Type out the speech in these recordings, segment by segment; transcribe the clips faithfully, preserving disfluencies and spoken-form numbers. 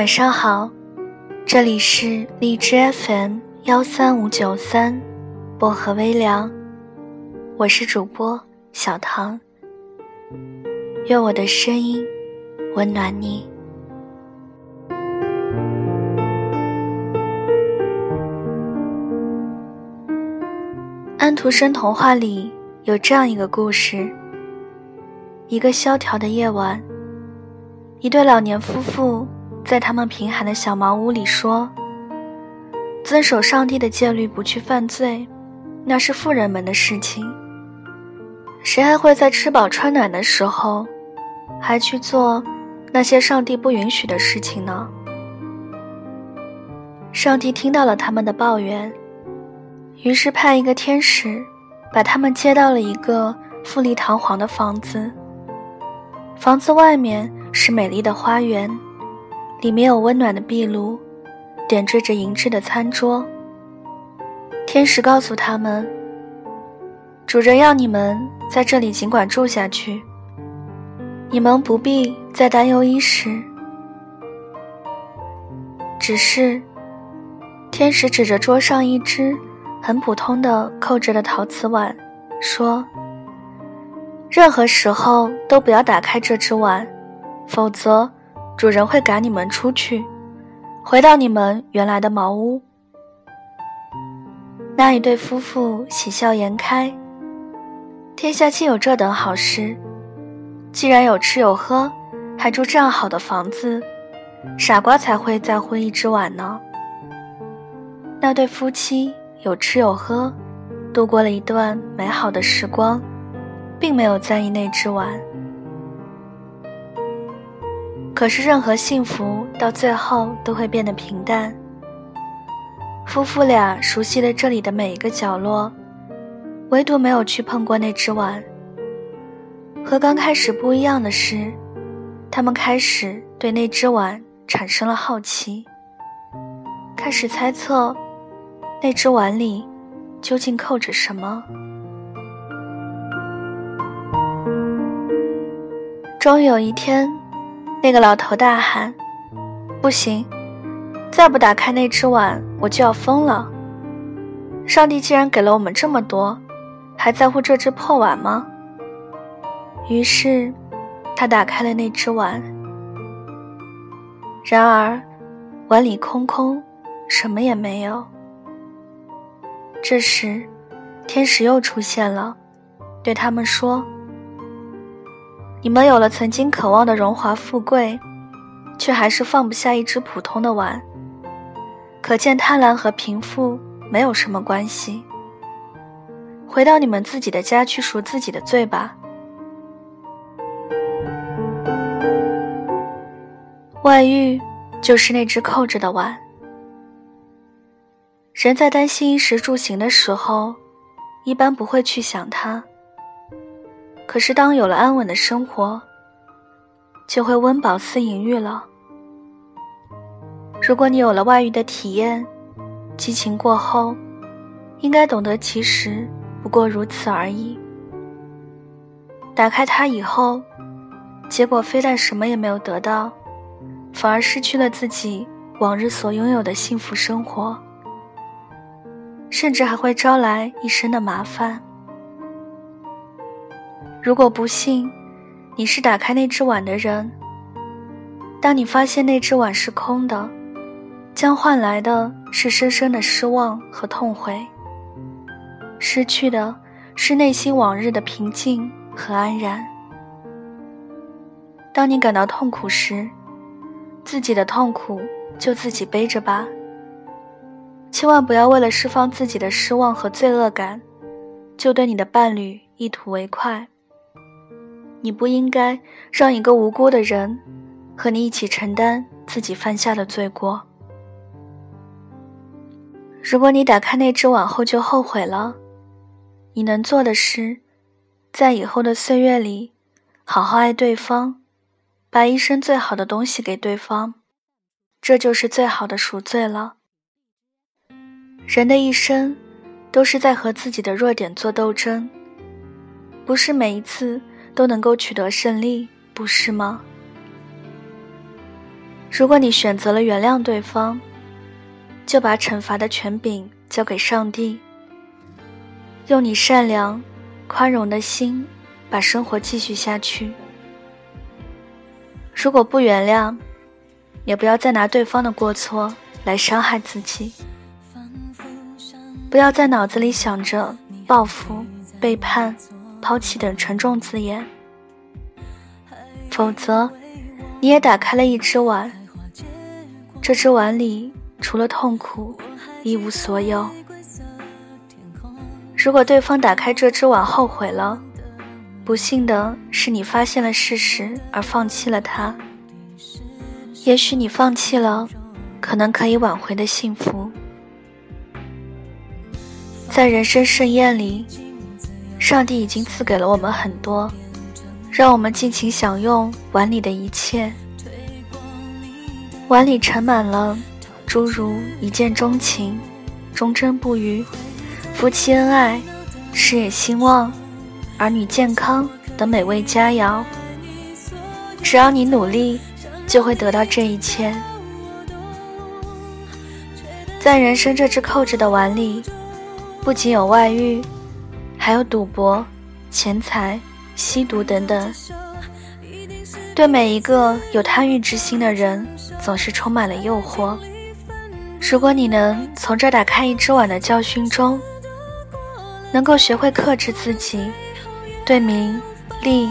晚上好，这里是荔枝 F M 一三五九三薄荷微凉，我是主播小唐，愿我的声音温暖你。安徒生童话里有这样一个故事，一个萧条的夜晚，一对老年夫妇在他们贫寒的小茅屋里说，遵守上帝的戒律，不去犯罪，那是富人们的事情，谁还会在吃饱穿暖的时候还去做那些上帝不允许的事情呢？上帝听到了他们的抱怨，于是派一个天使把他们接到了一个富丽堂皇的房子，房子外面是美丽的花园，里面有温暖的壁炉，点缀着银质的餐桌。天使告诉他们，主人要你们在这里尽管住下去，你们不必再担忧衣食。只是天使指着桌上一只很普通的扣着的陶瓷碗说，任何时候都不要打开这只碗，否则主人会赶你们出去，回到你们原来的茅屋。那一对夫妇喜笑颜开，天下竟有这等好事，既然有吃有喝，还住这样好的房子，傻瓜才会在乎一只碗呢。那对夫妻有吃有喝，度过了一段美好的时光，并没有在意那只碗。可是任何幸福到最后都会变得平淡，夫妇俩熟悉了这里的每一个角落，唯独没有去碰过那只碗。和刚开始不一样的是，他们开始对那只碗产生了好奇，开始猜测那只碗里究竟扣着什么。终于有一天，那个老头大喊，不行，再不打开那只碗，我就要疯了。上帝既然给了我们这么多，还在乎这只破碗吗？于是他打开了那只碗，然而碗里空空，什么也没有。这时天使又出现了，对他们说，你们有了曾经渴望的荣华富贵，却还是放不下一只普通的碗，可见贪婪和贫富没有什么关系，回到你们自己的家去赎自己的罪吧。外遇就是那只扣着的碗。人在担心衣食住行的时候，一般不会去想它，可是当有了安稳的生活，就会温饱思淫欲了。如果你有了外遇的体验，激情过后应该懂得其实不过如此而已。打开它以后，结果非但什么也没有得到，反而失去了自己往日所拥有的幸福生活，甚至还会招来一身的麻烦。如果不幸你是打开那只碗的人，当你发现那只碗是空的，将换来的是深深的失望和痛悔，失去的是内心往日的平静和安然。当你感到痛苦时，自己的痛苦就自己背着吧，千万不要为了释放自己的失望和罪恶感，就对你的伴侣一吐为快。你不应该让一个无辜的人和你一起承担自己犯下的罪过。如果你打开那只碗后就后悔了，你能做的是在以后的岁月里好好爱对方，把一生最好的东西给对方，这就是最好的赎罪了。人的一生都是在和自己的弱点做斗争，不是每一次都能够取得胜利，不是吗？如果你选择了原谅对方，就把惩罚的权柄交给上帝，用你善良、宽容的心把生活继续下去。如果不原谅，也不要再拿对方的过错来伤害自己，不要在脑子里想着报复、背叛、抛弃等沉重字眼，否则你也打开了一只碗，这只碗里除了痛苦一无所有。如果对方打开这只碗后悔了，不幸的是你发现了事实而放弃了它。也许你放弃了可能可以挽回的幸福。在人生盛宴里，上帝已经赐给了我们很多，让我们尽情享用碗里的一切。碗里盛满了诸如一见钟情、忠贞不渝、夫妻恩爱、事业兴旺、儿女健康等美味佳肴，只要你努力就会得到这一切。在人生这只扣着的碗里，不仅有外遇，还有赌博、钱财、吸毒等等，对每一个有贪欲之心的人总是充满了诱惑。如果你能从这打开一只碗的教训中，能够学会克制自己对名利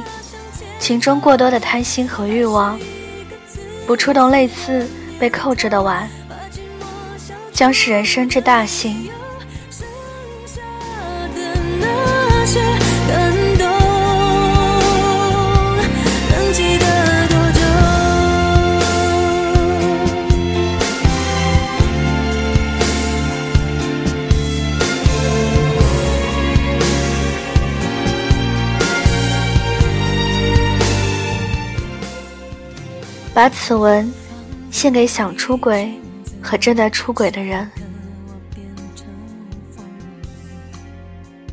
情中过多的贪心和欲望，不触动类似被扣着的碗，将是人生之大幸。把此文献给想出轨和正在出轨的人。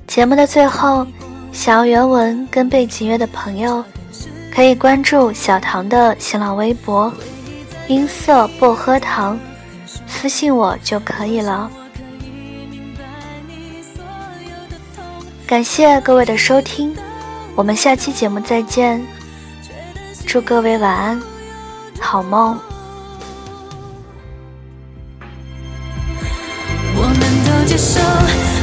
节目的最后，想要原文跟背景乐的朋友可以关注小唐的新浪微博音色薄荷糖，私信我就可以了。感谢各位的收听，我们下期节目再见，祝各位晚安好梦。我们都接受